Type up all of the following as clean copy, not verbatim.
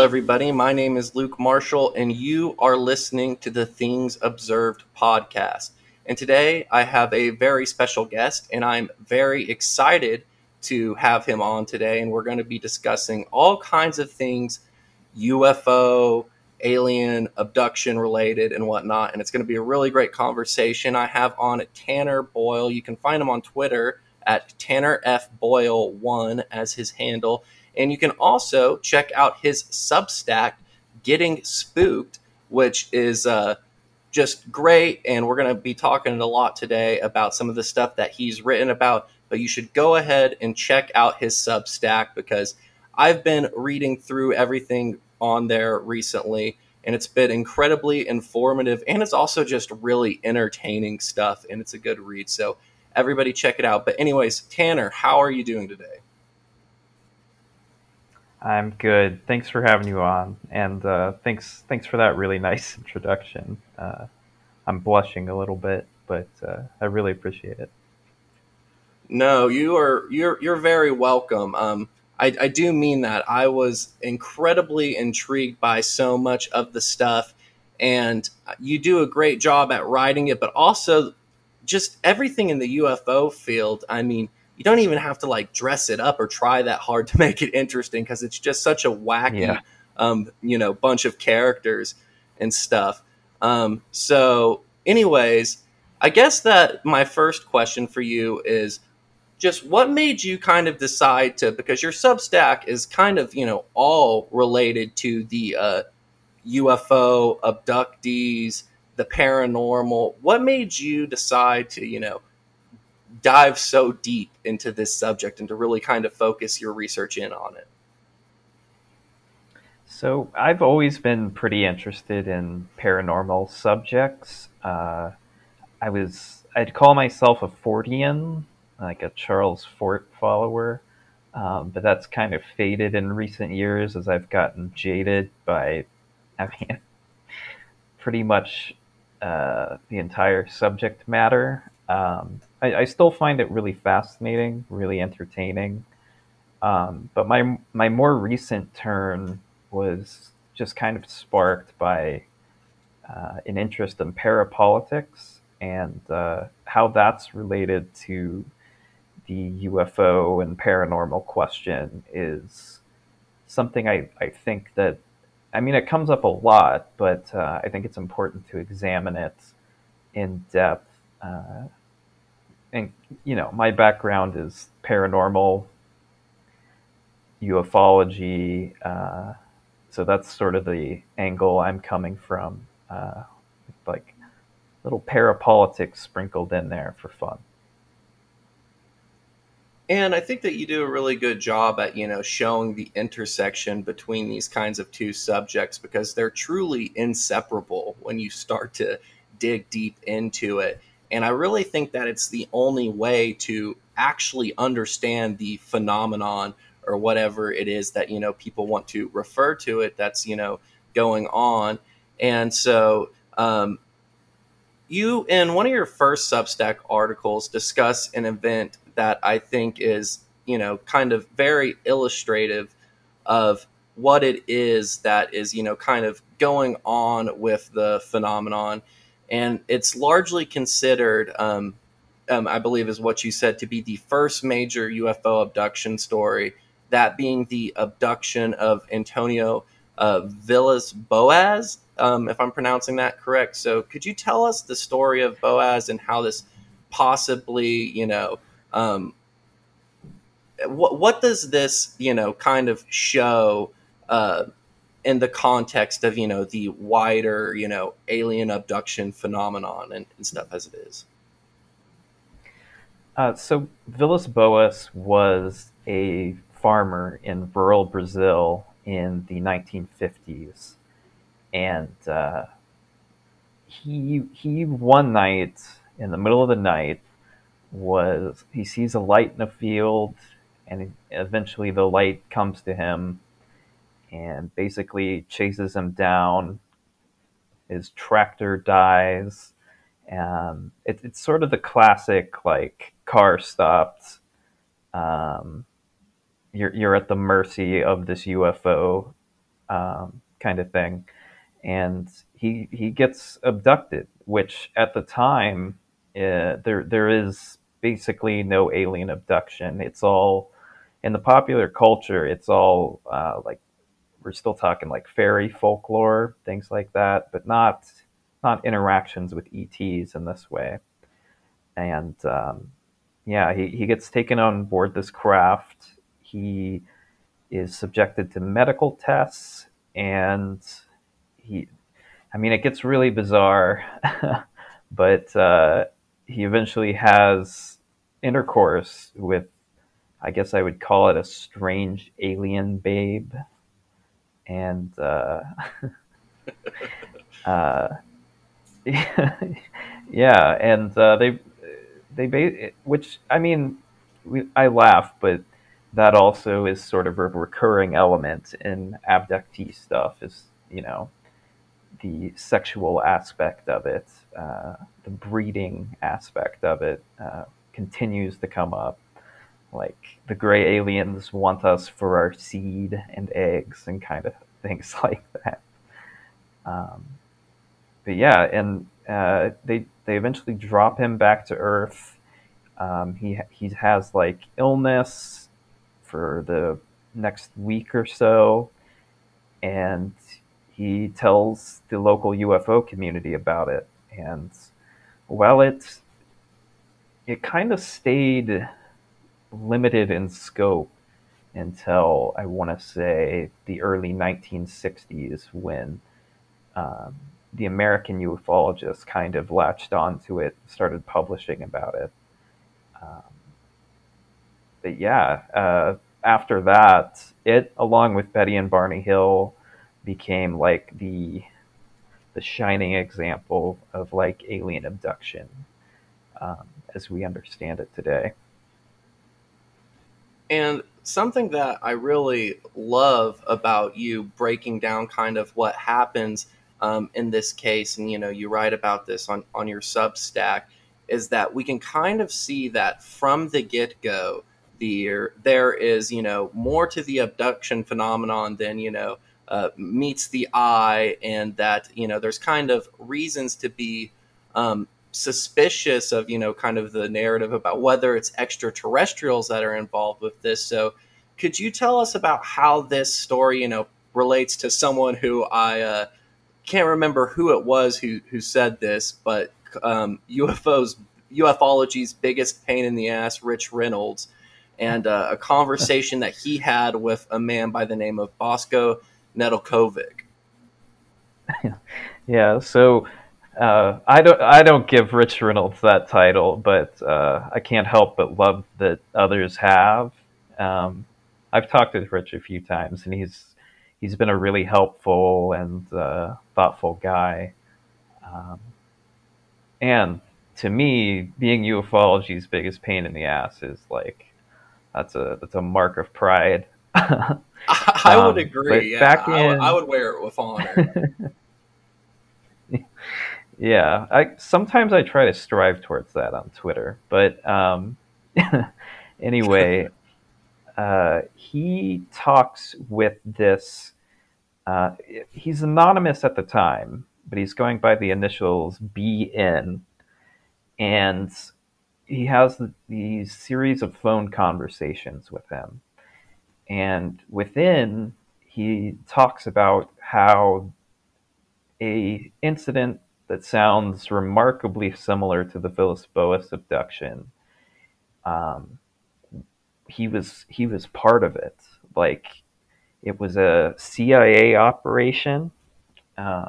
Hello, everybody. My name is Luke Marshall, and you are listening to the Things Observed podcast. And today I have a very special guest, and I'm very excited to have him on today. And we're going to be discussing all kinds of things, UFO, alien, abduction related and whatnot. And it's going to be a really great conversation. I have on Tanner Boyle. You can find him on Twitter at TannerFBoyle1 as his handle. And you can also check out his Substack, Getting Spooked, which is just great. And we're going to be talking a lot today about some of the stuff that he's written about. But you should go ahead and check out his Substack because I've been reading through everything on there recently. And it's been incredibly informative. And it's also just really entertaining stuff. And it's a good read. So everybody check it out. But anyways, Tanner, how are you doing today? I'm good. Thanks for having you on, and thanks for that really nice introduction. I'm blushing a little bit, but I really appreciate it. No, you're very welcome. I do mean that. I was incredibly intrigued by so much of the stuff, and you do a great job at writing it, but also just everything in the UFO field. I mean, you don't even have to like dress it up or try that hard to make it interesting because it's just such a wacky, bunch of characters and stuff. So anyways, I guess that my first question for you is just what made you kind of decide to, because your Substack is kind of, all related to the UFO, abductees, the paranormal. What made you decide to, dive so deep into this subject and to really kind of focus your research in on it? So I've always been pretty interested in paranormal subjects. I'd call myself a Fortian, like a Charles Fort follower, but that's kind of faded in recent years as I've gotten jaded by, pretty much the entire subject matter. I still find it really fascinating, really entertaining. But my more recent turn was just kind of sparked by an interest in parapolitics and how that's related to the UFO and paranormal question is something I think that, it comes up a lot, but I think it's important to examine it in depth. And, my background is paranormal, ufology, so that's sort of the angle I'm coming from, like little parapolitics sprinkled in there for fun. And I think that you do a really good job at, showing the intersection between these kinds of two subjects because they're truly inseparable when you start to dig deep into it. And I really think that it's the only way to actually understand the phenomenon or whatever it is that, people want to refer to it that's, going on. And so you, in one of your first Substack articles, discuss an event that I think is, kind of very illustrative of what it is that is, kind of going on with the phenomenon. And it's largely considered, I believe is what you said, to be the first major UFO abduction story, that being the abduction of Antonio Villas Boas, if I'm pronouncing that correct. So could you tell us the story of Boas and how this possibly, what does this, kind of show in the context of, the wider, alien abduction phenomenon and stuff as it is? So Villas Boas was a farmer in rural Brazil in the 1950s. And he one night, in the middle of the night, he sees a light in a field, and eventually the light comes to him and basically chases him down. His tractor dies. It's sort of the classic, like, car stopped. You're at the mercy of this UFO kind of thing. And he gets abducted, which at the time, there is basically no alien abduction. It's all, in the popular culture, it's all like, we're still talking like fairy folklore, things like that, but not interactions with ETs in this way. And yeah, he gets taken on board this craft. He is subjected to medical tests, and it gets really bizarre, but he eventually has intercourse with, I guess I would call it, a strange alien babe. And yeah, and I laugh, but that also is sort of a recurring element in abductee stuff, is, the sexual aspect of it, the breeding aspect of it continues to come up. Like, the gray aliens want us for our seed and eggs and kind of things like that. But yeah, and they eventually drop him back to Earth. He has like illness for the next week or so, and he tells the local UFO community about it. And while it kind of stayed limited in scope until, I want to say, the early 1960s, when the American ufologists kind of latched onto it, started publishing about it. But yeah, after that, it, along with Betty and Barney Hill, became like the shining example of like alien abduction as we understand it today. And something that I really love about you breaking down kind of what happens in this case, and you write about this on your Substack, is that we can kind of see that from the get-go, there is, more to the abduction phenomenon than, meets the eye, and that, there's kind of reasons to be suspicious of, kind of the narrative about whether it's extraterrestrials that are involved with this. So could you tell us about how this story, relates to someone who I can't remember who it was who said this, but ufology's biggest pain in the ass, Rich Reynolds, and a conversation that he had with a man by the name of Bosco Nedelkovic. Yeah. So, I don't give Rich Reynolds that title, but I can't help but love that others have. I've talked with Rich a few times, and he's been a really helpful and thoughtful guy. And to me, being ufology's biggest pain in the ass is like, that's a mark of pride. I would agree. Yeah, I would wear it with honor. Yeah, I sometimes try to strive towards that on Twitter, but anyway, he talks with this. He's anonymous at the time, but he's going by the initials BN, and he has these series of phone conversations with him, and within, he talks about how a incident that sounds remarkably similar to the Villas Boas abduction, he was part of it. Like, it was a CIA operation. At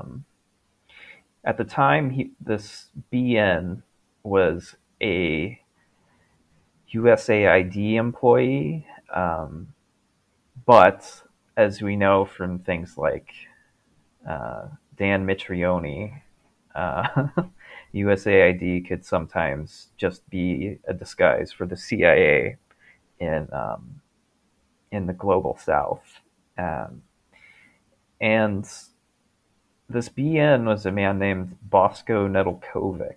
the time, this BN was a USAID employee, but as we know from things like Dan Mitrione, USAID could sometimes just be a disguise for the CIA in the global South. And this BN was a man named Bosco Nedelkovic,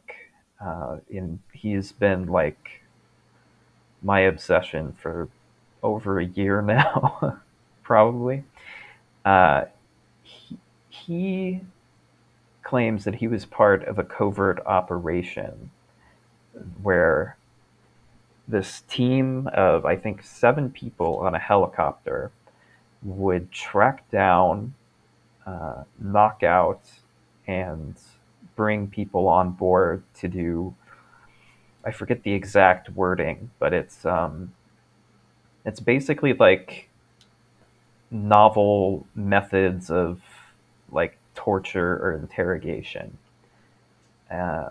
and he's been like my obsession for over a year now, probably. he claims that he was part of a covert operation where this team of, I think, 7 people on a helicopter would track down, knock out, and bring people on board to do, I forget the exact wording, but it's basically like novel methods of like torture or interrogation. And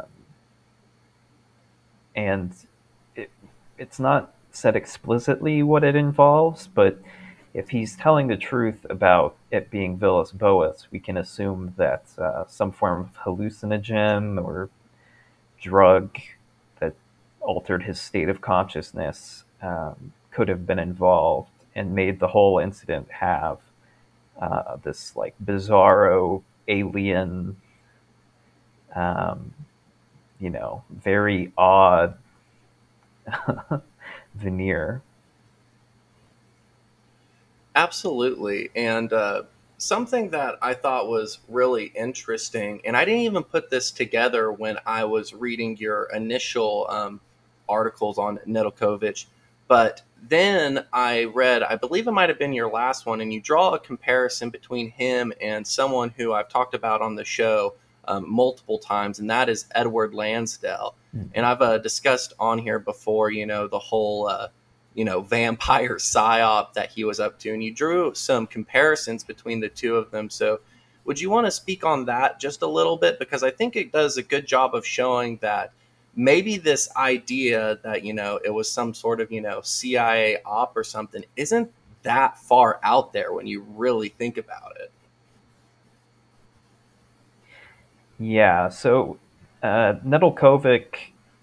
it's not said explicitly what it involves, but if he's telling the truth about it being Villas Boas, we can assume that some form of hallucinogen or drug that altered his state of consciousness could have been involved and made the whole incident have this like bizarro alien, very odd veneer. Absolutely. And something that I thought was really interesting, and I didn't even put this together when I was reading your initial articles on Nedelkovic, but then I read, I believe it might have been your last one, and you draw a comparison between him and someone who I've talked about on the show multiple times, and that is Edward Lansdale. Mm-hmm. And I've discussed on here before, the whole vampire psyop that he was up to, and you drew some comparisons between the two of them. So would you want to speak on that just a little bit? Because I think it does a good job of showing that maybe this idea that, it was some sort of, CIA op or something isn't that far out there when you really think about it. Yeah. So Nedelkovic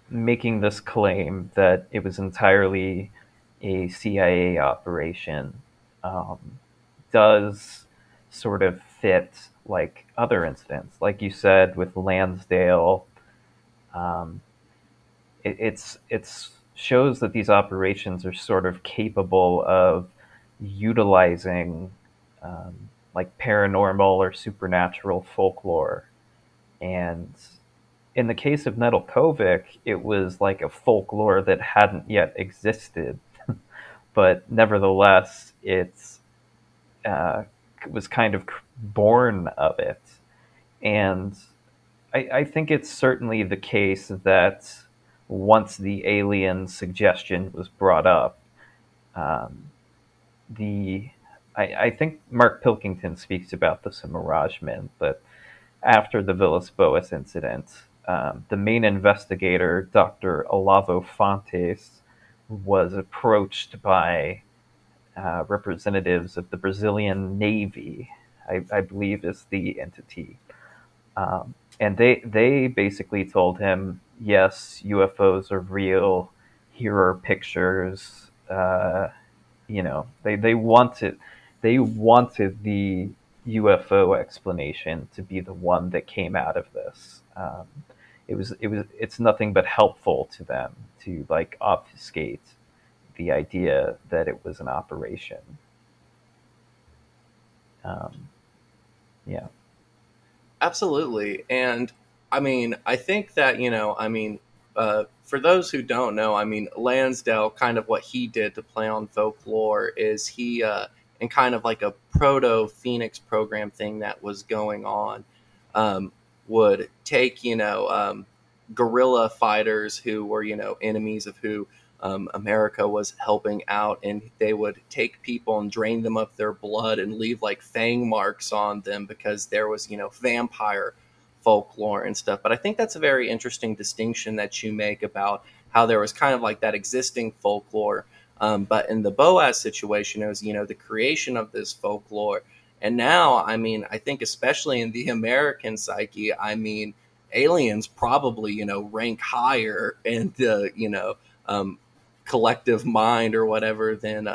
making this claim that it was entirely a CIA operation does sort of fit like other incidents. Like you said with Lansdale, it shows that these operations are sort of capable of utilizing like paranormal or supernatural folklore. And in the case of Nedelkovic, it was like a folklore that hadn't yet existed. But nevertheless, it was kind of born of it. And I think it's certainly the case that once the alien suggestion was brought up, I think Mark Pilkington speaks about this in Miragemen, but after the Villas Boas incident, the main investigator, Dr. Olavo Fontes, was approached by representatives of the Brazilian Navy, I believe is the entity. And they basically told him, yes, UFOs are real. Here are pictures. They wanted the UFO explanation to be the one that came out of this. It's nothing but helpful to them to like obfuscate the idea that it was an operation. Yeah. Absolutely. And I mean, I think that, for those who don't know, Lansdale, kind of what he did to play on folklore is he, and kind of like a proto Phoenix program thing that was going on, would take, guerrilla fighters who were, enemies of who America was helping out, and they would take people and drain them of their blood and leave like fang marks on them because there was, vampire folklore and stuff. But I think that's a very interesting distinction that you make about how there was kind of like that existing folklore. But in the Boas situation, it was, the creation of this folklore. And now, I think especially in the American psyche, aliens probably, rank higher in the, collective mind or whatever than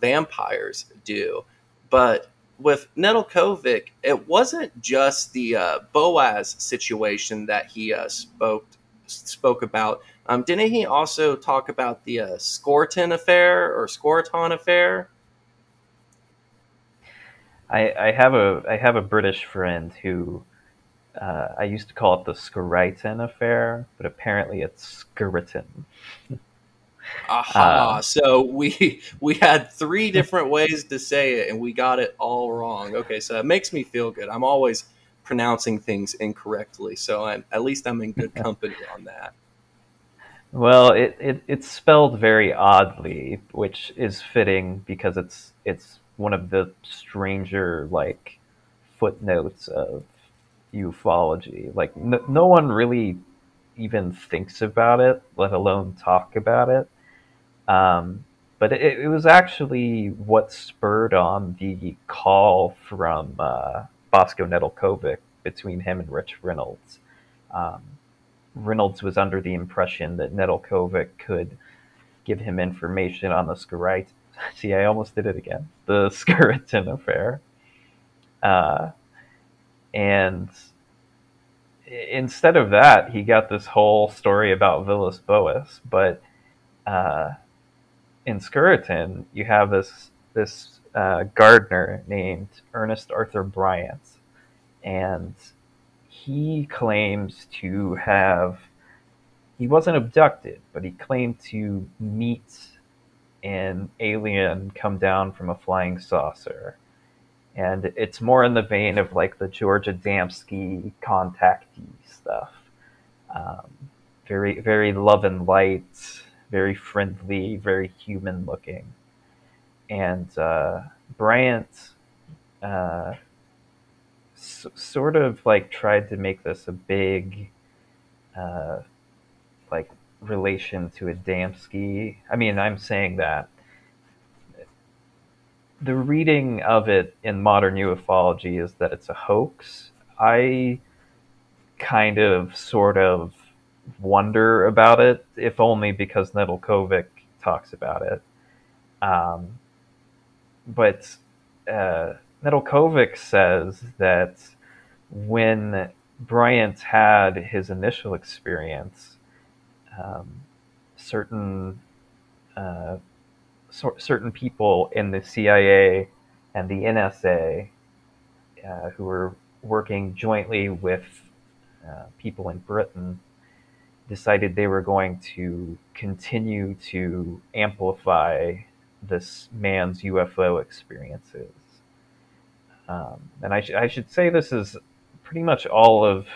vampires do. But with Nedelkovic, it wasn't just the Boas situation that he spoke about. Didn't he also talk about the Skorton affair? I have a British friend who I used to call it the Skirriton affair, but apparently it's Skirriton. Aha! So we had three different ways to say it, and we got it all wrong. Okay, so that makes me feel good. I'm always pronouncing things incorrectly, so at least I'm in good company on that. Well, it's spelled very oddly, which is fitting because it's one of the stranger like footnotes of ufology. Like no one really even thinks about it, let alone talk about it. But it was actually what spurred on the call from Bosco Nedelkovic between him and Rich Reynolds. Reynolds was under the impression that Nedelkovic could give him information on the Skirriton. See, I almost did it again. The Skirriton affair. And instead of that, he got this whole story about Villas Boas. But in Skirriton, you have this gardener named Ernest Arthur Bryant, and he claims to have, he wasn't abducted, but he claimed to meet an alien come down from a flying saucer. And it's more in the vein of like the George Adamski contactee stuff. Very, very love and light, very friendly, very human looking. And Bryant sort of like tried to make this a big like relation to Adamski. I mean, I'm saying that the reading of it in modern ufology is that it's a hoax. I kind of sort of wonder about it, if only because Nedelkovic talks about it. But Nedelkovic says that when Bryant had his initial experience, certain people in the CIA and the NSA who were working jointly with people in Britain decided they were going to continue to amplify this man's UFO experiences. And I should say this is pretty much all of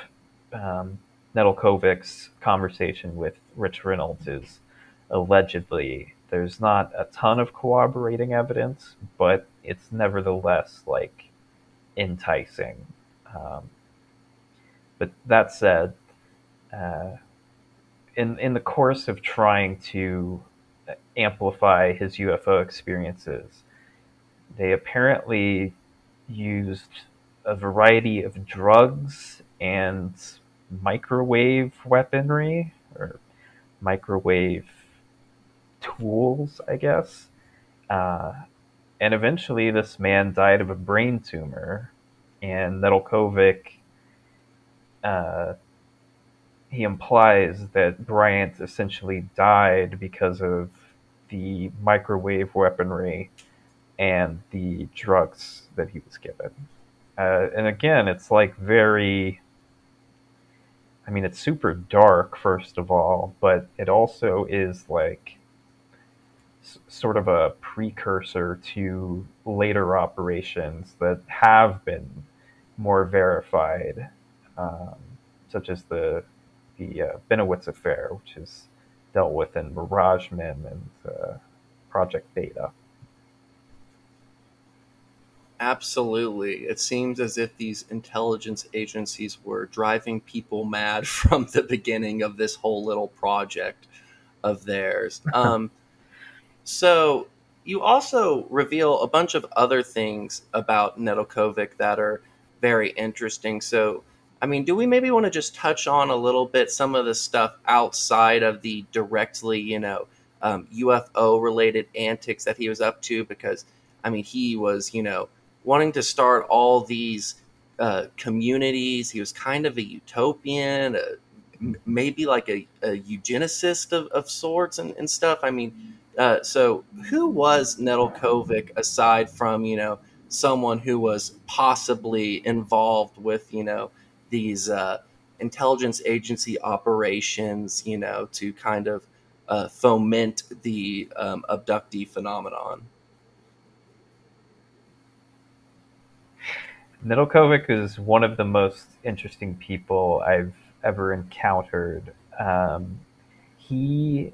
Nedelkovic's conversation with Rich Reynolds is allegedly. There's not a ton of corroborating evidence, but it's nevertheless like enticing. But that said, in the course of trying to amplify his UFO experiences, they apparently used a variety of drugs and microwave weaponry or microwave tools, I guess. And eventually this man died of a brain tumor, and Nedelkovic, he implies that Bryant essentially died because of the microwave weaponry and the drugs that he was given. And again, it's like very, I mean, it's super dark, first of all, but it also is like sort of a precursor to later operations that have been more verified, such as the Benowitz affair, which is dealt with in Miragemen and Project Beta. Absolutely. It seems as if these intelligence agencies were driving people mad from the beginning of this whole little project of theirs. So you also reveal a bunch of other things about Nedelkovic that are very interesting. So, I mean, do we maybe want to just touch on a little bit some of the stuff outside of the directly, UFO-related antics that he was up to? Because, I mean, he was, wanting to start all these communities. He was kind of a utopian, maybe like a eugenicist of sorts and stuff. I mean, so who was Nedelkovic aside from, someone who was possibly involved with, you know, these intelligence agency operations, you know, to kind of foment the abductee phenomenon. Nedelkovic is one of the most interesting people I've ever encountered. He,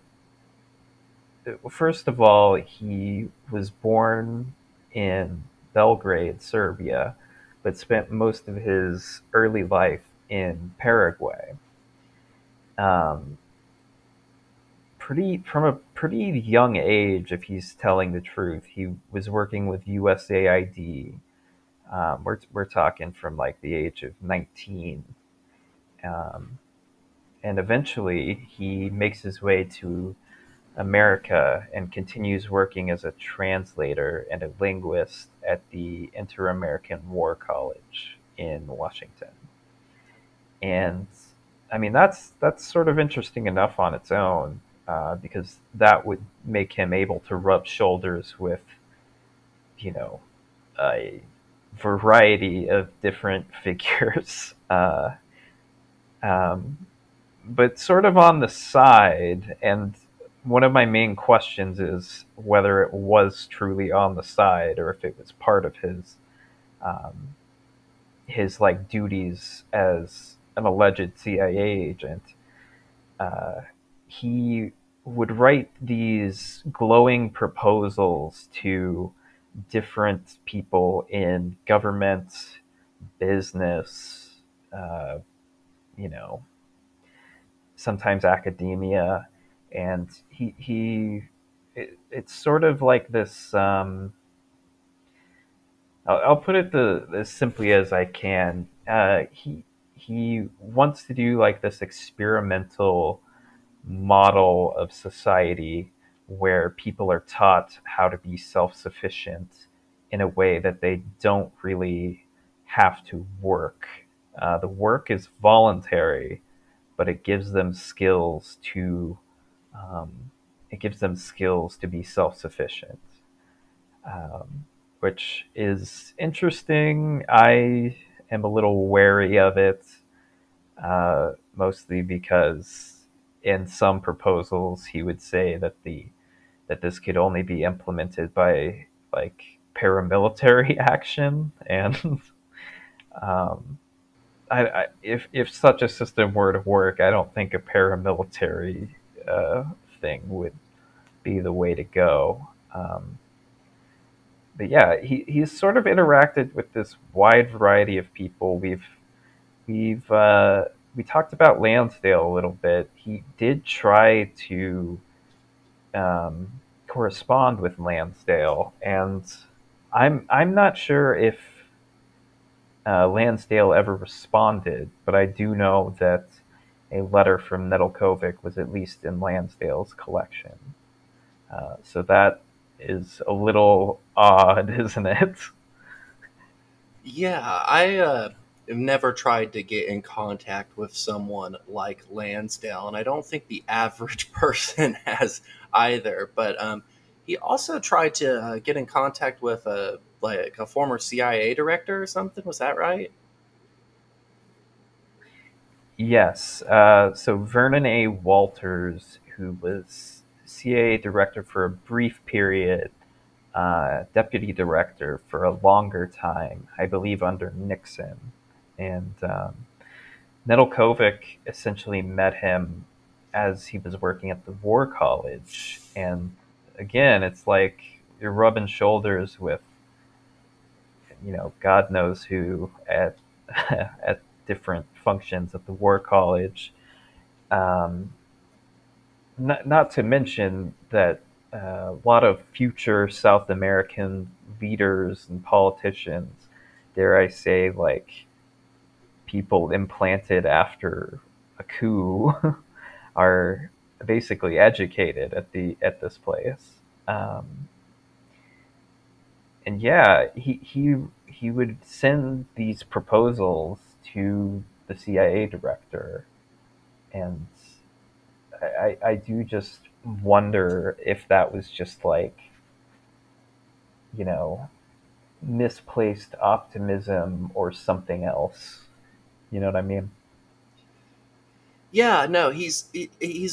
first of all, he was born in Belgrade, Serbia, but spent most of his early life in Paraguay. From a pretty young age, if he's telling the truth, he was working with USAID. We're talking from like the age of 19. And eventually he makes his way to America and continues working as a translator and a linguist at the Inter-American War College in Washington. And I mean, that's sort of interesting enough on its own, because that would make him able to rub shoulders with, you know, a variety of different figures. But sort of on the side, and one of my main questions is whether it was truly on the side or if it was part of his like duties as an alleged CIA agent. He would write these glowing proposals to different people in government, business, you know, sometimes academia, and it's sort of like this. I'll put it as simply as I can. He wants to do like this experimental model of society where people are taught how to be self-sufficient in a way that they don't really have to work. The work is voluntary, but it gives them skills to be self-sufficient, which is interesting. I am a little wary of it, mostly because in some proposals he would say that this could only be implemented by like paramilitary action, and if such a system were to work, I don't think a paramilitary thing would be the way to go. But yeah, he's sort of interacted with this wide variety of people. We talked about Lansdale a little bit. He did try to correspond with Lansdale, and I'm not sure if Lansdale ever responded, but I do know that a letter from Nedelkovic was at least in Lansdale's collection. So that is a little odd, isn't it? Yeah, I have never tried to get in contact with someone like Lansdale, and I don't think the average person has either, but he also tried to get in contact with a former CIA director or something. Was that right? Yes. So Vernon A. Walters, who was CIA director for a brief period, deputy director for a longer time, I believe under Nixon. And Nedelkovic essentially met him as he was working at the War College. And again, it's like you're rubbing shoulders with, you know, God knows who at different functions at the War College. Not to mention that a lot of future South American leaders and politicians, dare I say, like people implanted after a coup, are basically educated at this place. And yeah, he would send these proposals to the CIA director, and I do just wonder if that was just like, you know, misplaced optimism or something else. You know what I mean? Yeah, no, he's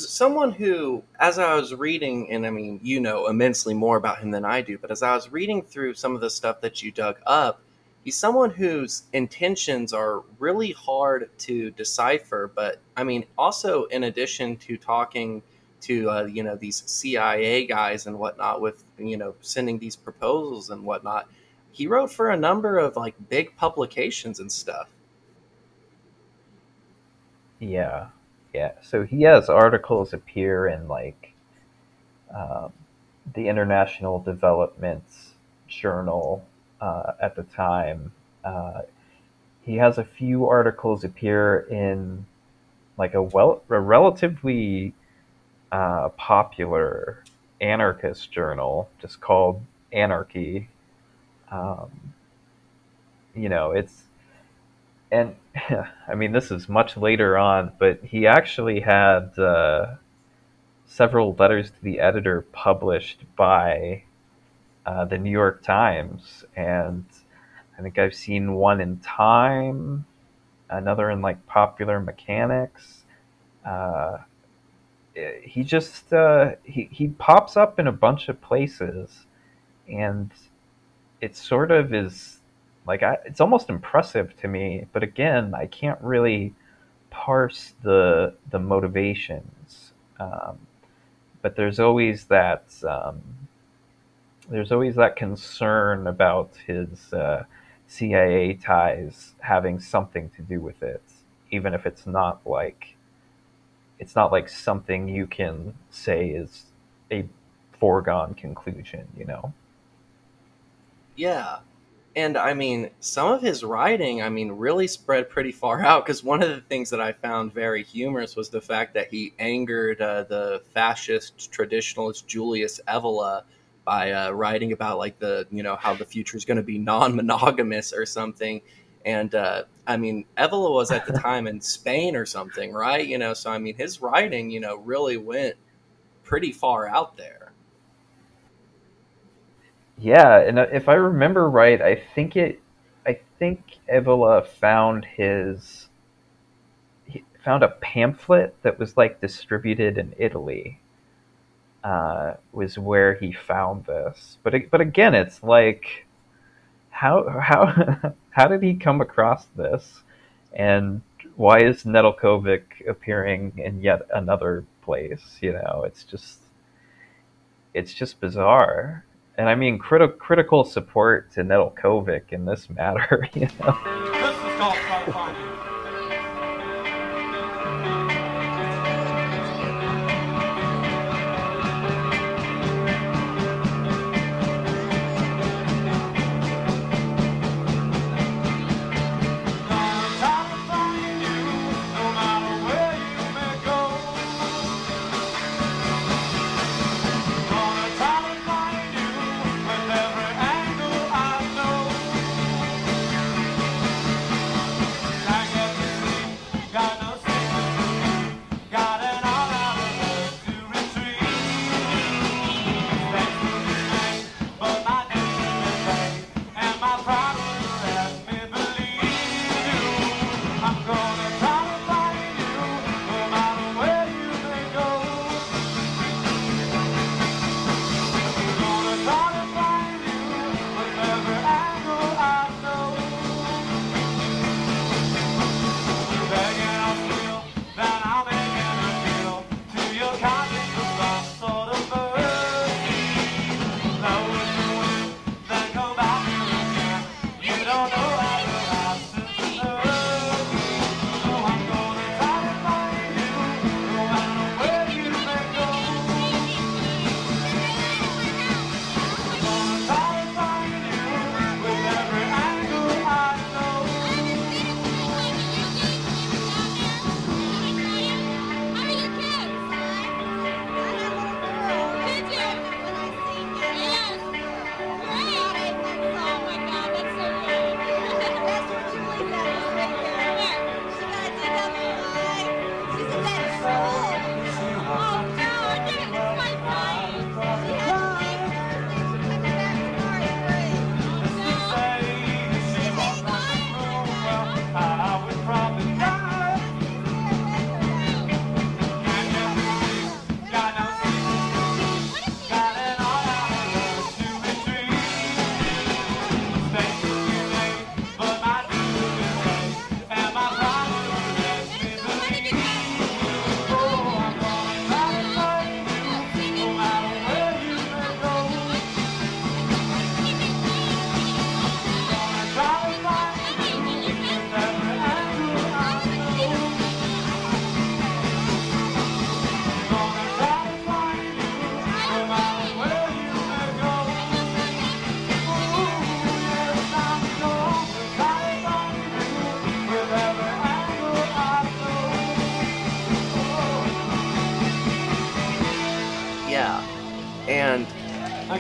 someone who, as I was reading, and I mean, you know immensely more about him than I do, but as I was reading through some of the stuff that you dug up, he's someone whose intentions are really hard to decipher. But I mean, also in addition to talking to, these CIA guys and whatnot with, sending these proposals and whatnot, he wrote for a number of like big publications and stuff. Yeah. Yeah, so he has articles appear in like the International Developments Journal at the time. He has a few articles appear in like a relatively popular anarchist journal just called Anarchy. And I mean, this is much later on, but he actually had several letters to the editor published by the New York Times. And I think I've seen one in Time, another in like Popular Mechanics. He just, he pops up in a bunch of places, and it sort of is, it's almost impressive to me, but again, I can't really parse the motivations. But there's always that concern about his CIA ties having something to do with it, even if it's not like something you can say is a foregone conclusion, Yeah. And I mean, some of his writing, really spread pretty far out, because one of the things that I found very humorous was the fact that he angered the fascist traditionalist Julius Evola by writing about like how the future is going to be non-monogamous or something. And Evola was at the time in Spain or something, right? So his writing, really went pretty far out there. Yeah, and if I remember right, I think Evola found a pamphlet that was like distributed in Italy. Was where he found this, but again, it's like, how how did he come across this, and why is Nedelkovic appearing in yet another place? It's just bizarre. And I mean, critical support to Nedelkovic in this matter, This is called crowdfunding.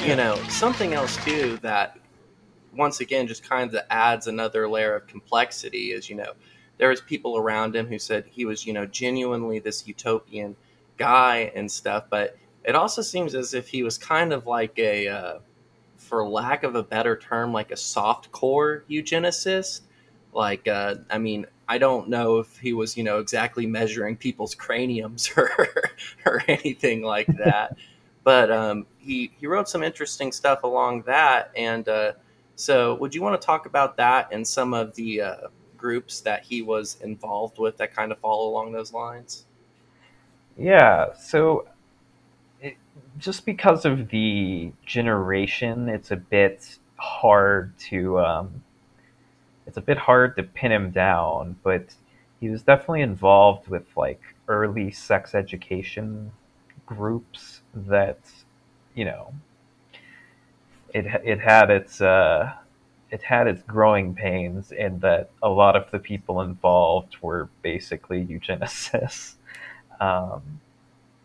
you know, something else too that once again just kind of adds another layer of complexity is, you know, there was people around him who said he was, you know, genuinely this utopian guy and stuff, but it also seems as if he was kind of like a, for lack of a better term, like a softcore eugenicist. Like, I mean, I don't know if he was, you know, exactly measuring people's craniums or anything like that. But he wrote some interesting stuff along that. And so would you want to talk about that and some of the groups that he was involved with that kind of follow along those lines? Yeah, so just because of the generation, it's a bit hard to pin him down, but he was definitely involved with like early sex education groups that, you know, it had its growing pains, and that a lot of the people involved were basically eugenicists.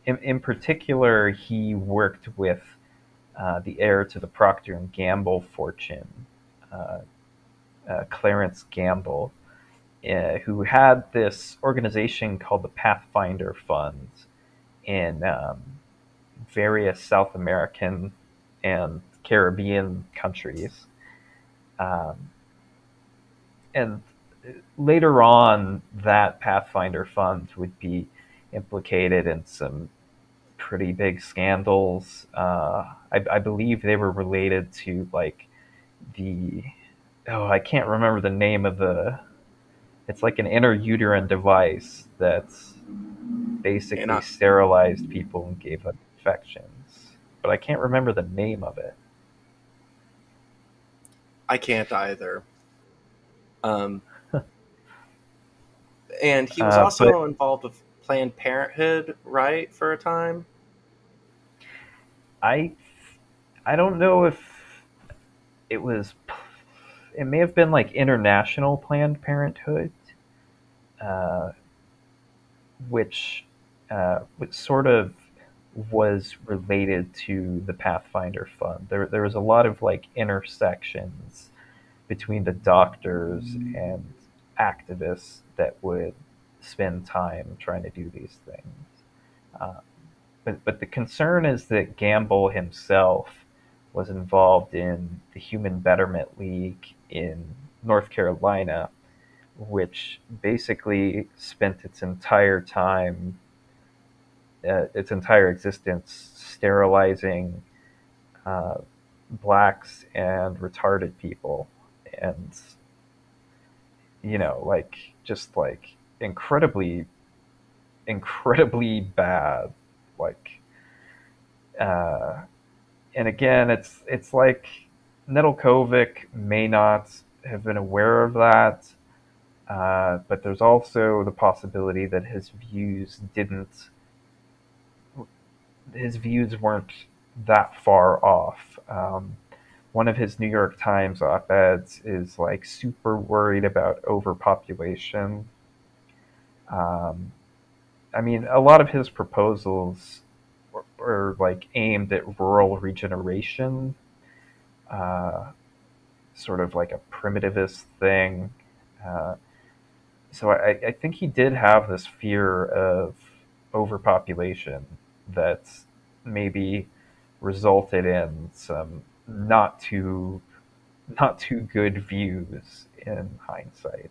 In particular, he worked with the heir to the Procter & Gamble fortune, Clarence Gamble, who had this organization called the Pathfinder Fund in various South American and Caribbean countries. And later on, that Pathfinder Fund would be implicated in some pretty big scandals. I believe they were related to like the, I can't remember the name of the, it's like an interuterine device that's basically sterilized people and gave them infections, but I can't remember the name of it. I can't either. And he was also involved with Planned Parenthood, right, for a time? I don't know if it was... It may have been like International Planned Parenthood, which sort of was related to the Pathfinder Fund. There was a lot of like intersections between the doctors and activists that would spend time trying to do these things. But the concern is that Gamble himself was involved in the Human Betterment League in North Carolina, which basically spent its entire existence sterilizing blacks and retarded people, and, you know, like, just like incredibly bad, like, and again, it's like Nedelkovic may not have been aware of that, but there's also the possibility that his views weren't that far off. One of his New York Times op-eds is like super worried about overpopulation. I mean, a lot of his proposals were like aimed at rural regeneration, sort of like a primitivist thing. So I think he did have this fear of overpopulation that maybe resulted in some not too good views in hindsight.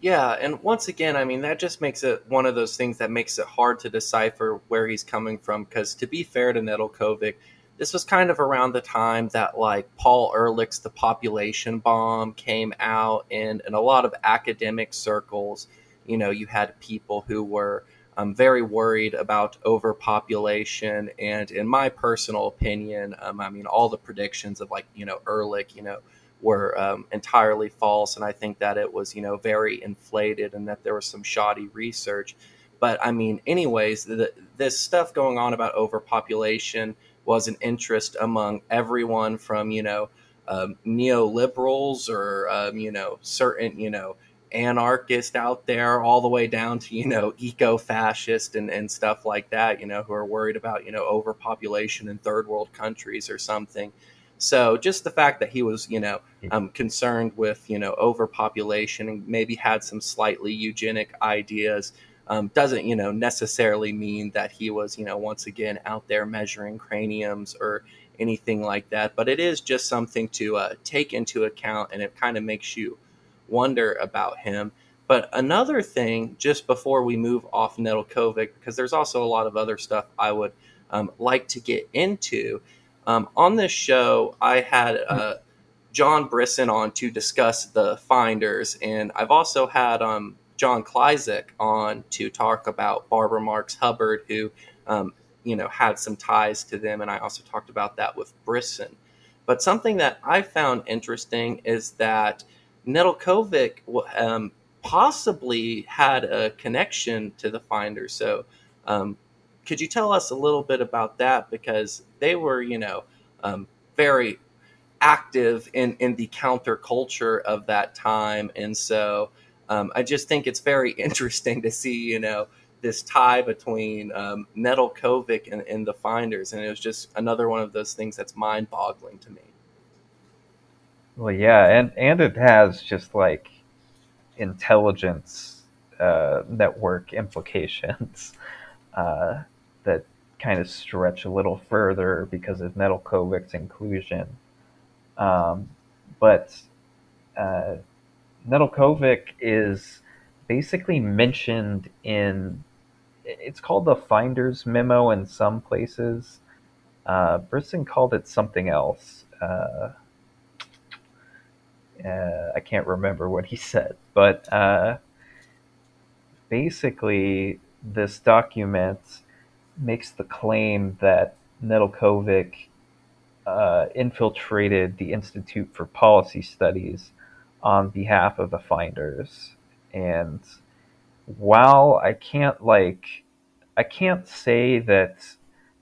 Yeah, and once again, I mean, that just makes it one of those things that makes it hard to decipher where he's coming from, because to be fair to Nedelkovic, this was kind of around the time that, like, Paul Ehrlich's The Population Bomb came out, and in a lot of academic circles, you know, you had people who were very worried about overpopulation, and in my personal opinion, I mean, all the predictions of, like, you know, Ehrlich, you know, were entirely false, and I think that it was, you know, very inflated and that there was some shoddy research. But I mean, anyways, this stuff going on about overpopulation was an interest among everyone from, you know, neoliberals or, you know, certain, you know, anarchist out there all the way down to, you know, eco-fascist and stuff like that, you know, who are worried about, you know, overpopulation in third world countries or something. So just the fact that he was, you know, concerned with, you know, overpopulation and maybe had some slightly eugenic ideas doesn't, you know, necessarily mean that he was, you know, once again out there measuring craniums or anything like that. But it is just something to take into account, and it kind of makes you wonder about him. But another thing, just before we move off Nedelkovic, because there's also a lot of other stuff I would like to get into. On this show, I had John Brisson on to discuss the Finders, and I've also had John Kleizek on to talk about Barbara Marks Hubbard, who you know, had some ties to them, and I also talked about that with Brisson. But something that I found interesting is that Nedelkovic possibly had a connection to the Finders. So could you tell us a little bit about that? Because they were, you know, very active in the counterculture of that time. And so I just think it's very interesting to see, you know, this tie between Nedelkovic and the Finders. And it was just another one of those things that's mind boggling to me. Well, yeah. And it has just like intelligence network implications that kind of stretch a little further because of Nedelkovic's inclusion. But Nedelkovic is basically mentioned in, it's called the Finder's Memo in some places. Brisson called it something else. I can't remember what he said, but basically this document makes the claim that Nedelkovic infiltrated the Institute for Policy Studies on behalf of the Finders. And while I can't say that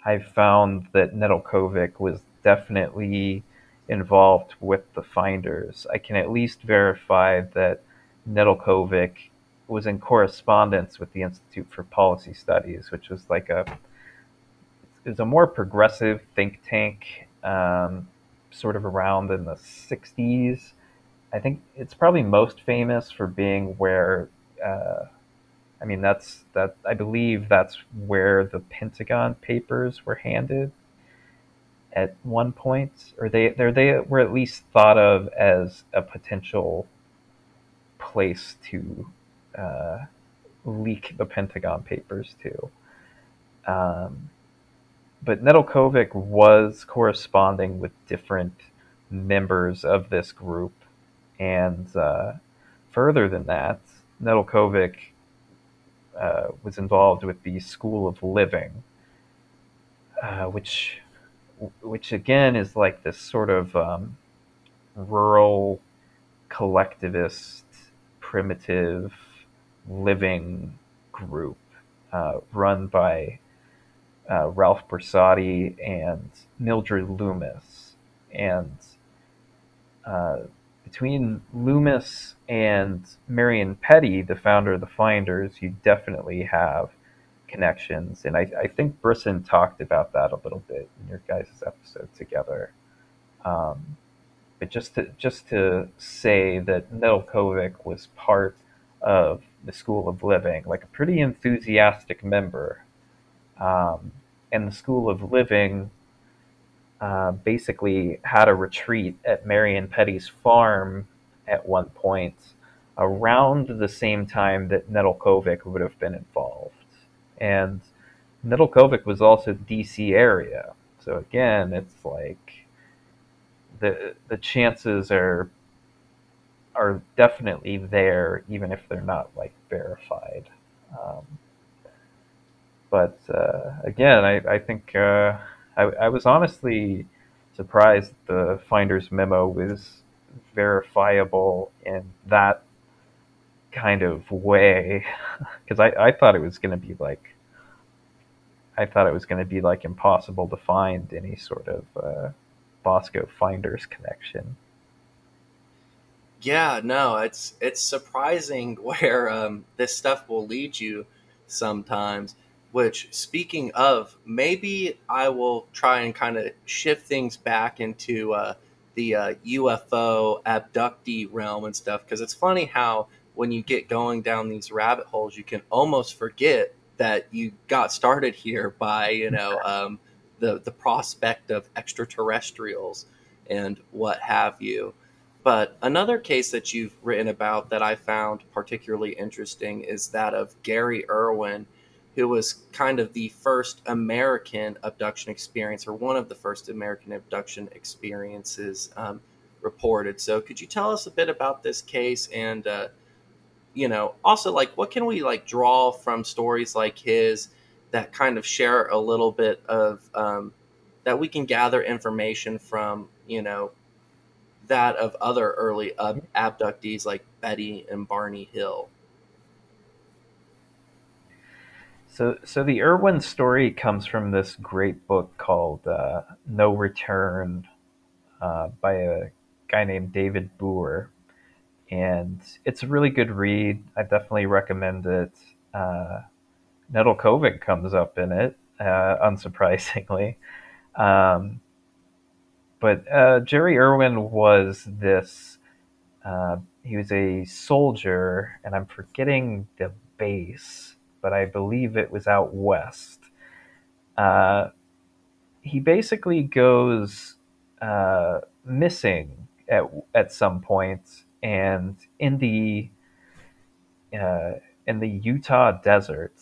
I found that Nedelkovic was definitely involved with the Finders, I can at least verify that Nedelkovic was in correspondence with the Institute for Policy Studies, which was like it was a more progressive think tank, sort of around in the 60s. I think it's probably most famous for being where, I believe that's where the Pentagon Papers were handed at one point, or they were at least thought of as a potential place to leak the Pentagon Papers to. But Nedelkovic was corresponding with different members of this group. And further than that, Nedelkovic was involved with the School of Living, which again is like this sort of rural, collectivist, primitive living group run by Ralph Borsodi and Mildred Loomis. And between Loomis and Marion Petty, the founder of the Finders, you definitely have connections. And I think Brisson talked about that a little bit in your guys' episode together. But just to say that Nedelkovic was part of the School of Living, like a pretty enthusiastic member. And the School of Living basically had a retreat at Marion Petty's farm at one point around the same time that Nedelkovic would have been involved. And Nedelkovic was also DC area. So again, it's like the chances are definitely there, even if they're not like verified. Again, I think, I was honestly surprised the Finder's Memo was verifiable in that kind of way, because I thought it was going to be like, impossible to find any sort of Bosco Finders connection. Yeah, no, it's surprising where this stuff will lead you sometimes, which, speaking of, maybe I will try and kind of shift things back into the UFO abductee realm and stuff, because it's funny how when you get going down these rabbit holes, you can almost forget that you got started here by, you know, the prospect of extraterrestrials and what have you. But another case that you've written about that I found particularly interesting is that of Gerry Irwin, who was kind of the first American abduction experience, or one of the first American abduction experiences reported. So could you tell us a bit about this case? And, you know, also, like, what can we, like, draw from stories like his that kind of share a little bit of that we can gather information from, you know, that of other early abductees like Betty and Barney Hill? So the Irwin story comes from this great book called No Return by a guy named David Boer. And it's a really good read. I definitely recommend it. Nedelkovic comes up in it, unsurprisingly. But Gerry Irwin was this, he was a soldier, and I'm forgetting the base, but I believe it was out west. He basically goes missing at some point, and in the Utah desert,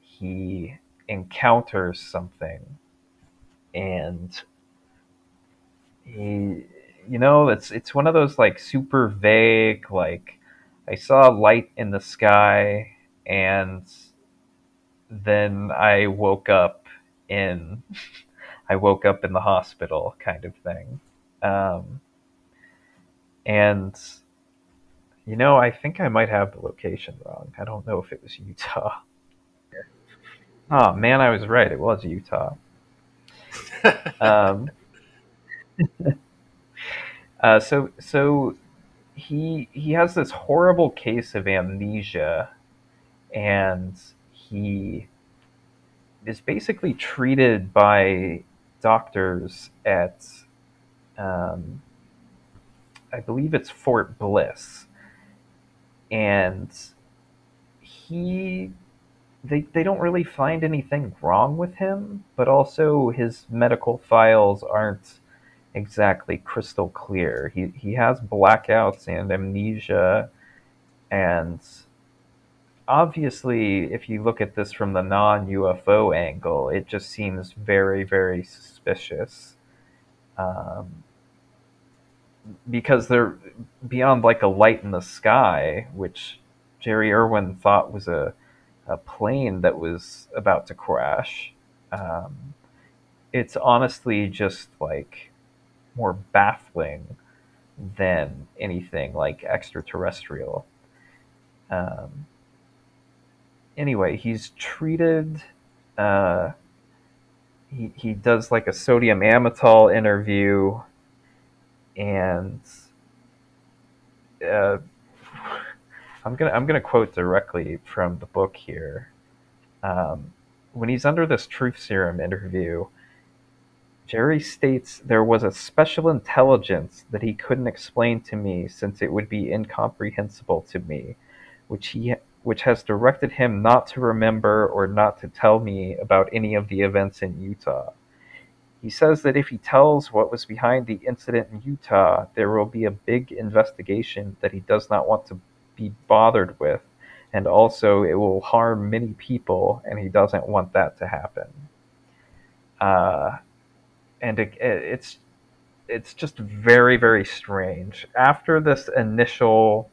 he encounters something, and he, you know, it's one of those, like, super vague, like, I saw a light in the sky and then I woke up in the hospital kind of thing. And, you know, I think I might have the location wrong. I don't know if it was Utah. Oh man, I was right. It was Utah. So he has this horrible case of amnesia, and he is basically treated by doctors at, I believe it's Fort Bliss, and they don't really find anything wrong with him, but also his medical files aren't exactly crystal clear. He has blackouts and amnesia, and obviously, if you look at this from the non-UFO angle, it just seems very, very suspicious, because they're beyond, like, a light in the sky, which Gerry Irwin thought was a plane that was about to crash. It's honestly just, like, more baffling than anything, like, extraterrestrial. Anyway, he's treated, he does, like, a sodium amytal interview, and I'm gonna quote directly from the book here. When he's under this truth serum interview, Gerry states, "There was a special intelligence that he couldn't explain to me, since it would be incomprehensible to me, which has directed him not to remember or not to tell me about any of the events in Utah. He says that if he tells what was behind the incident in Utah, there will be a big investigation that he does not want to be bothered with, and also it will harm many people, and he doesn't want that to happen." And it's just very, very strange. After this initial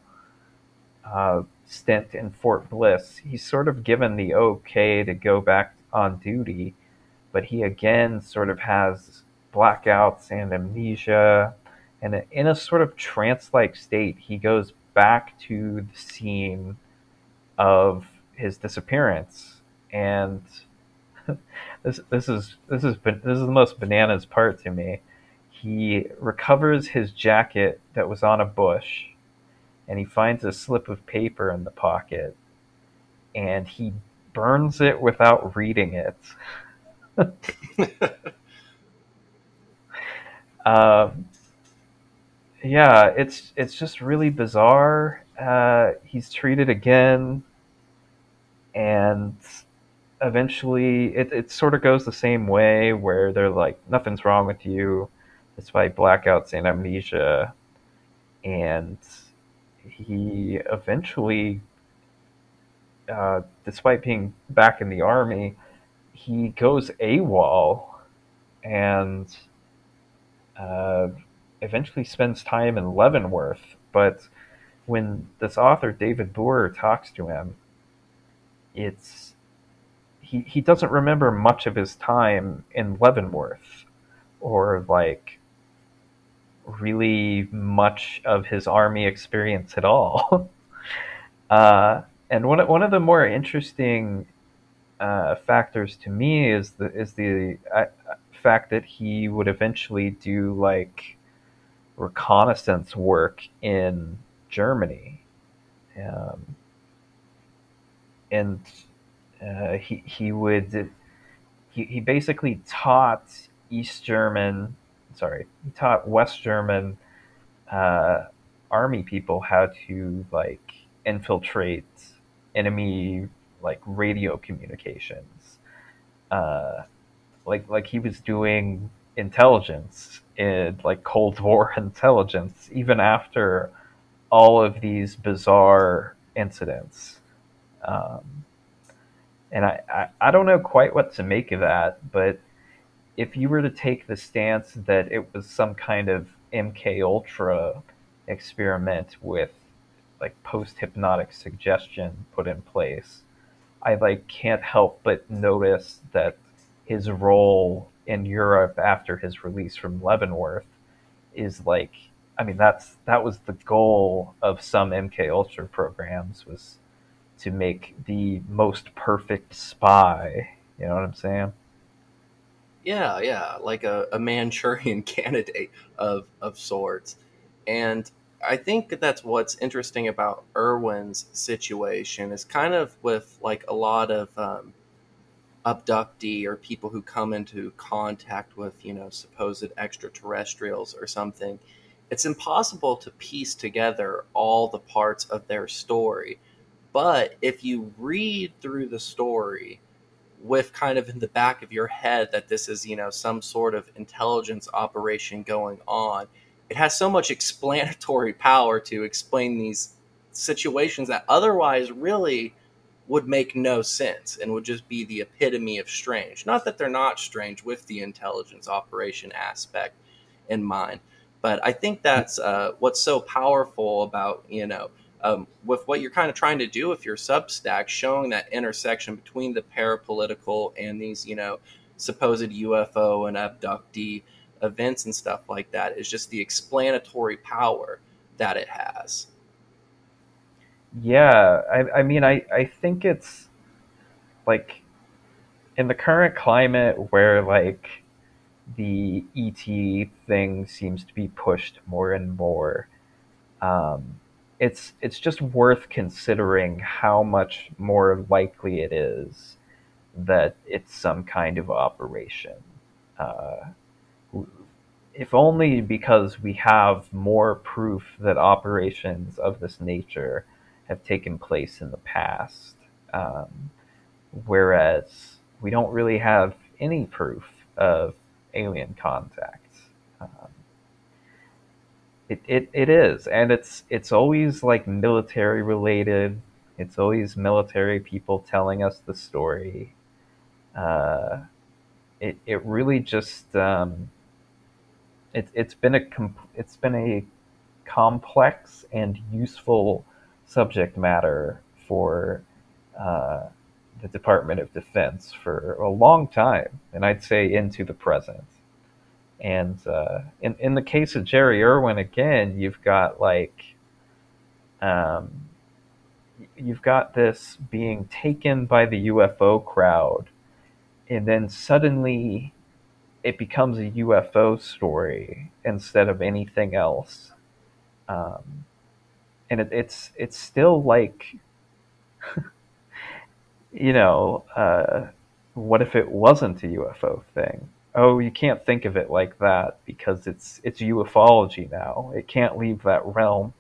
stint in Fort Bliss, he's sort of given the okay to go back on duty, but he again sort of has blackouts and amnesia, and in a sort of trance-like state, he goes back to the scene of his disappearance, and This is the most bananas part to me. He recovers his jacket that was on a bush, and he finds a slip of paper in the pocket, and he burns it without reading it. Yeah, it's just really bizarre. He's treated again, and eventually it sort of goes the same way, where they're like, nothing's wrong with you. It's by blackouts and amnesia. And he eventually, despite being back in the army, he goes AWOL and eventually spends time in Leavenworth. But when this author, David Boer, talks to him, he doesn't remember much of his time in Leavenworth, or like really much of his army experience at all. And one of the more interesting factors to me is the fact that he would eventually do like reconnaissance work in Germany, and he basically taught he taught West German army people how to like infiltrate enemy like radio communications, like he was doing intelligence in like Cold War intelligence even after all of these bizarre incidents. And I don't know quite what to make of that, but if you were to take the stance that it was some kind of MKUltra experiment with like post-hypnotic suggestion put in place, I like can't help but notice that his role in Europe after his release from Leavenworth is like, I mean, that was the goal of some MKUltra programs, was to make the most perfect spy. You know what I'm saying? Yeah, like a Manchurian candidate of sorts. And I think that's what's interesting about Irwin's situation, is kind of with like a lot of abductee or people who come into contact with, you know, supposed extraterrestrials or something, it's impossible to piece together all the parts of their story. But if you read through the story with kind of in the back of your head that this is, you know, some sort of intelligence operation going on, it has so much explanatory power to explain these situations that otherwise really would make no sense and would just be the epitome of strange. Not that they're not strange with the intelligence operation aspect in mind, but I think that's what's so powerful about, you know, with what you're kind of trying to do with your Substack, showing that intersection between the parapolitical and these, you know, supposed UFO and abductee events and stuff like that, is just the explanatory power that it has. Yeah, I mean, I think it's like in the current climate where like the ET thing seems to be pushed more and more, It's just worth considering how much more likely it is that it's some kind of operation. If only because we have more proof that operations of this nature have taken place in the past, whereas we don't really have any proof of alien contact. It is, and it's always like military related. It's always military people telling us the story. It really just it's been a complex and useful subject matter for the Department of Defense for a long time, and I'd say into the present. And in the case of Gerry Irwin, again, you've got like, you've got this being taken by the UFO crowd, and then suddenly it becomes a UFO story instead of anything else. and it's still like, what if it wasn't a UFO thing? Oh, you can't think of it like that because it's ufology now. It can't leave that realm.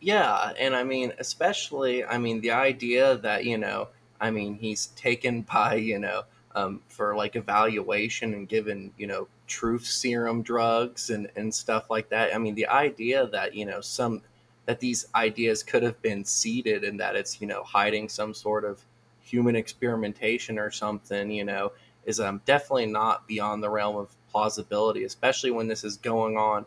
Yeah, and especially the idea that, he's taken by, for like evaluation and given, truth serum drugs and stuff like that. The idea that, that these ideas could have been seeded and that it's, hiding some sort of human experimentation or something, is definitely not beyond the realm of plausibility, especially when this is going on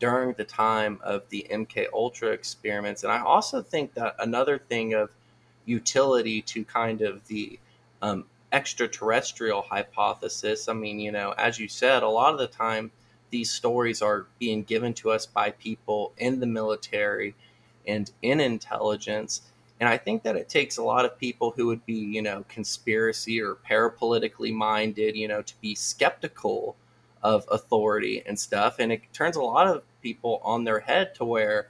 during the time of the MKUltra experiments. And I also think that another thing of utility to kind of the extraterrestrial hypothesis, as you said, a lot of the time these stories are being given to us by people in the military and in intelligence. And I think that it takes a lot of people who would be, conspiracy or parapolitically minded, to be skeptical of authority and stuff. And it turns a lot of people on their head to where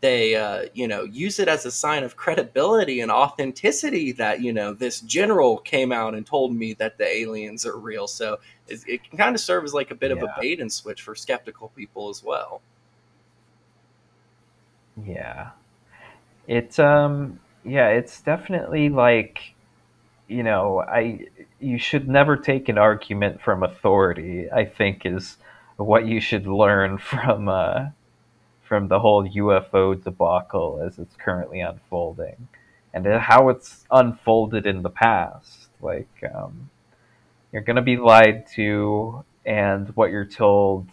they, use it as a sign of credibility and authenticity that, this general came out and told me that the aliens are real. So it can kind of serve as like a bit of a bait and switch for skeptical people as well. Yeah. It's definitely like, you should never take an argument from authority, I think, is what you should learn from the whole UFO debacle as it's currently unfolding and how it's unfolded in the past. Like, you're going to be lied to, and what you're told,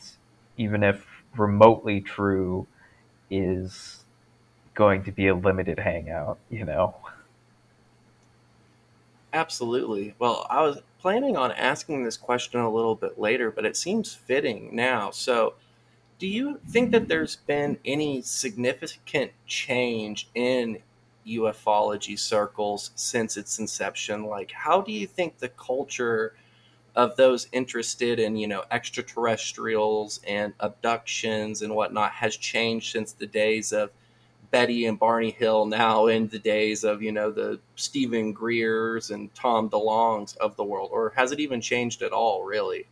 even if remotely true, is going to be a limited hangout, Absolutely. Well, I was planning on asking this question a little bit later, but it seems fitting now. So do you think that there's been any significant change in ufology circles since its inception? Like, how do you think the culture of those interested in, extraterrestrials and abductions and whatnot has changed since the days of Betty and Barney Hill, now in the days of, the Stephen Greers and Tom DeLonges of the world? Or has it even changed at all, really?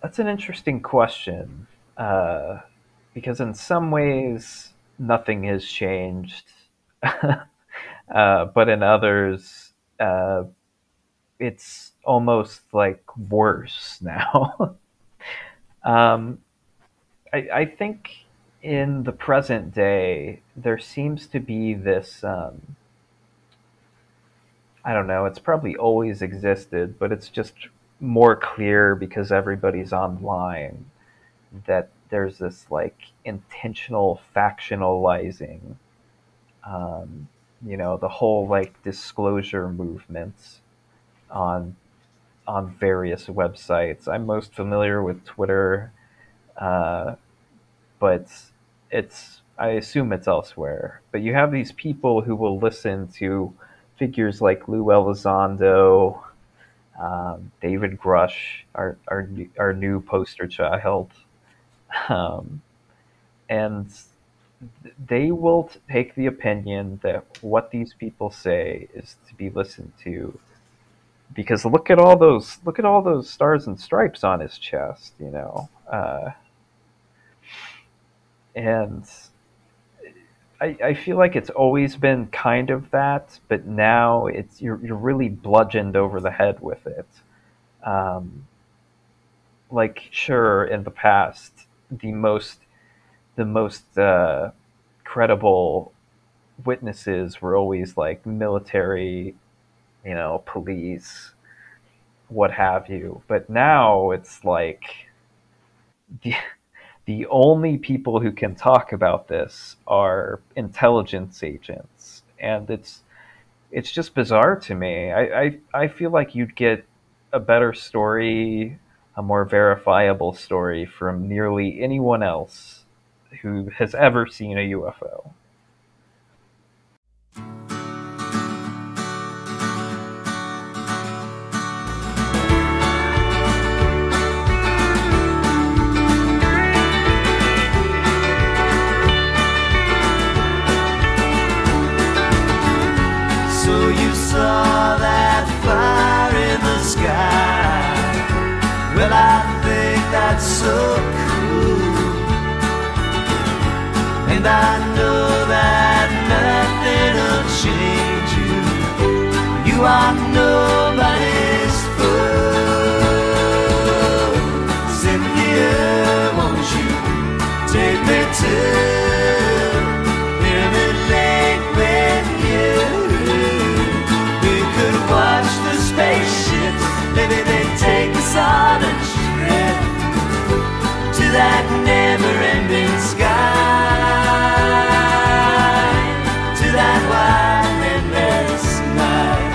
That's an interesting question, because in some ways nothing has changed, but in others it's almost like worse now. I think in the present day, there seems to be this, it's probably always existed, but it's just more clear because everybody's online, that there's this like intentional factionalizing, the whole like disclosure movements on various websites. I'm most familiar with Twitter, but I assume it's elsewhere. But you have these people who will listen to figures like Lou Elizondo, David Grush, our new poster child, and they will take the opinion that what these people say is to be listened to, because look at all those stars and stripes on his chest, And I feel like it's always been kind of that, but now it's you're really bludgeoned over the head with it. Sure, in the past, the most credible witnesses were always like military, police, what have you. But now it's like the only people who can talk about this are intelligence agents, and it's just bizarre to me. I feel like you'd get a better story, a more verifiable story from nearly anyone else who has ever seen a UFO. Well, I think that's so cool. And I know that nothing'll change you. You are nobody's fool. Cynthia, won't you take me to every lake with you? We could watch the spaceships, maybe they take us on a trip to that never-ending sky, to that wide endless night.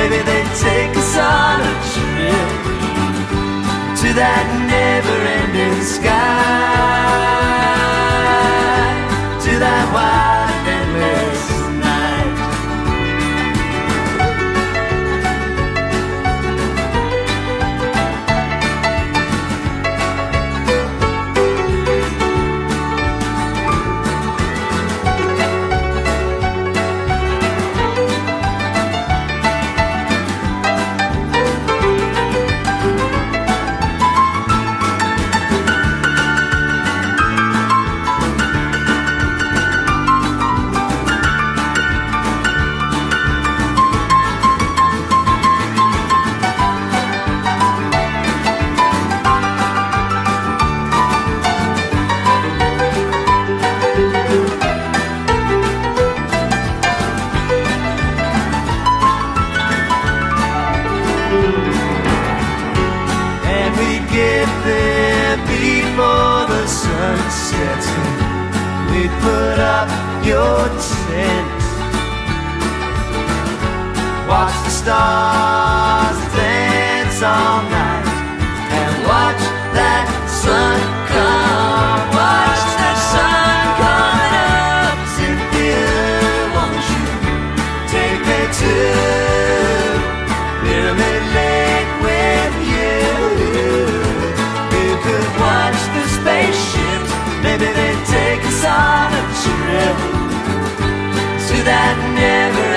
Maybe they take us on a trip to that never-ending sky, to that wide endless night. Put up your tent, watch the stars dance all night, and watch that sun come, watch that sun coming up. Cynthia, won't you take me to Pyramid Lake with you? We could watch the spaceships, maybe they take us on a trip to that never